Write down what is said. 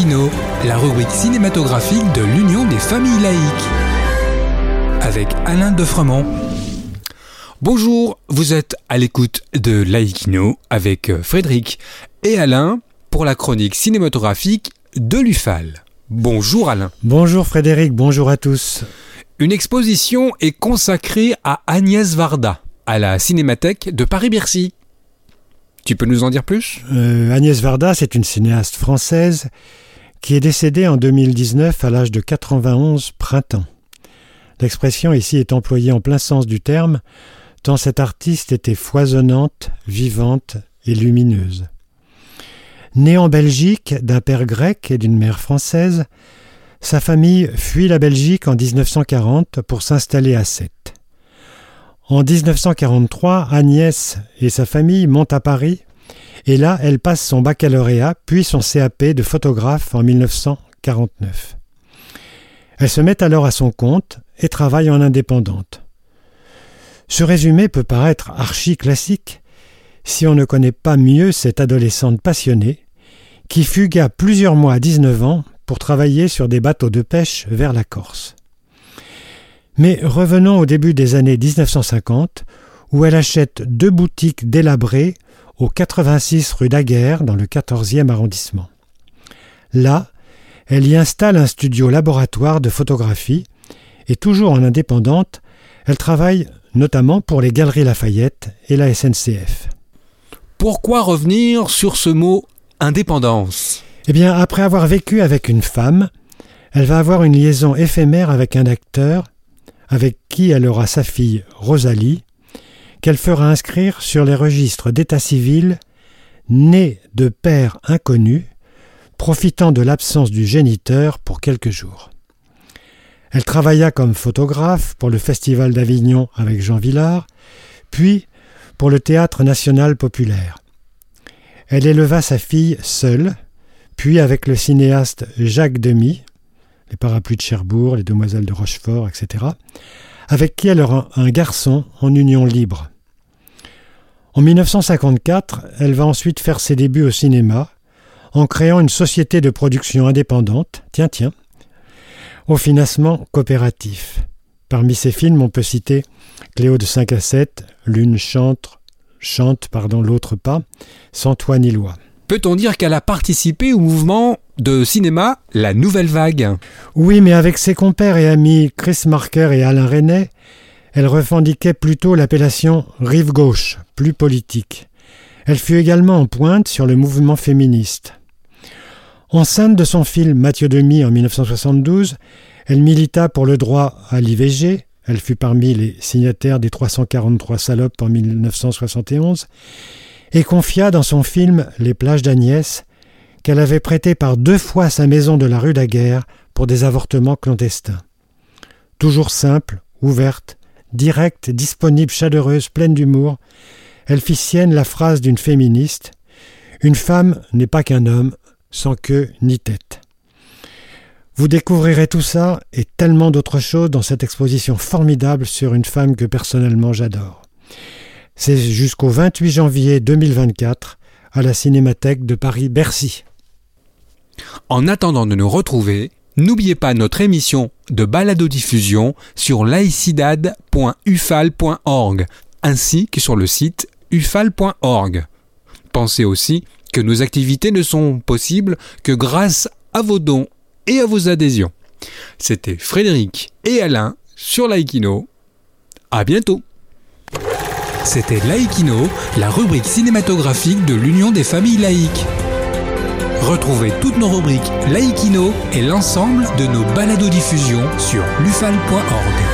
Laïkino, la rubrique cinématographique de l'Union des familles laïques. Avec Alain Deffremont. Bonjour, vous êtes à l'écoute de Laïkino avec Frédéric et Alain pour la chronique cinématographique de l'UFAL. Bonjour Alain. Bonjour Frédéric, bonjour à tous. Une exposition est consacrée à Agnès Varda, à la Cinémathèque de Paris-Bercy. Tu peux nous en dire plus ? Agnès Varda, c'est une cinéaste française qui est décédée en 2019 à l'âge de 91 printemps. L'expression ici est employée en plein sens du terme, tant cette artiste était foisonnante, vivante et lumineuse. Née en Belgique d'un père grec et d'une mère française, sa famille fuit la Belgique en 1940 pour s'installer à Sète. En 1943, Agnès et sa famille montent à Paris et là, elle passe son baccalauréat puis son CAP de photographe en 1949. Elle se met alors à son compte et travaille en indépendante. Ce résumé peut paraître archi-classique si on ne connaît pas mieux cette adolescente passionnée qui fugua plusieurs mois à 19 ans pour travailler sur des bateaux de pêche vers la Corse. Mais revenons au début des années 1950, où elle achète 2 boutiques délabrées au 86 rue Daguerre, dans le 14e arrondissement. Là, elle y installe un studio-laboratoire de photographie, et toujours en indépendante, elle travaille notamment pour les Galeries Lafayette et la SNCF. Pourquoi revenir sur ce mot « indépendance » ? Eh bien, après avoir vécu avec une femme, elle va avoir une liaison éphémère avec un acteur, avec qui elle aura sa fille Rosalie, qu'elle fera inscrire sur les registres d'état civil, née de père inconnu, profitant de l'absence du géniteur pour quelques jours. Elle travailla comme photographe pour le Festival d'Avignon avec Jean Villard, puis pour le Théâtre National Populaire. Elle éleva sa fille seule, puis avec le cinéaste Jacques Demy, Les Parapluies de Cherbourg, Les Demoiselles de Rochefort, etc., avec qui elle aura un garçon en union libre. En 1954, elle va ensuite faire ses débuts au cinéma en créant une société de production indépendante, au financement coopératif. Parmi ses films, on peut citer Cléo de 5 à 7, L'une chante, l'autre pas, Sans toi ni loi. Peut-on dire qu'elle a participé au mouvement de cinéma La Nouvelle Vague ? Oui, mais avec ses compères et amis Chris Marker et Alain Resnais, elle revendiquait plutôt l'appellation rive gauche, plus politique. Elle fut également en pointe sur le mouvement féministe. Enceinte de son film Mathieu Demi en 1972, elle milita pour le droit à l'IVG. Elle fut parmi les signataires des 343 salopes en 1971. Et confia dans son film Les Plages d'Agnès qu'elle avait prêté par 2 fois sa maison de la rue Daguerre pour des avortements clandestins. Toujours simple, ouverte, directe, disponible, chaleureuse, pleine d'humour, elle fit sienne la phrase d'une féministe « Une femme n'est pas qu'un homme, sans queue ni tête ». Vous découvrirez tout ça et tellement d'autres choses dans cette exposition formidable sur une femme que personnellement j'adore. C'est jusqu'au 28 janvier 2024 à la Cinémathèque de Paris-Bercy. En attendant de nous retrouver, n'oubliez pas notre émission de baladodiffusion sur laicidad.ufal.org ainsi que sur le site ufal.org. Pensez aussi que nos activités ne sont possibles que grâce à vos dons et à vos adhésions. C'était Frédéric et Alain sur Laïkino. À bientôt. C'était Laïkino, la rubrique cinématographique de l'Union des familles laïques. Retrouvez toutes nos rubriques Laïkino et l'ensemble de nos baladodiffusions sur lufal.org.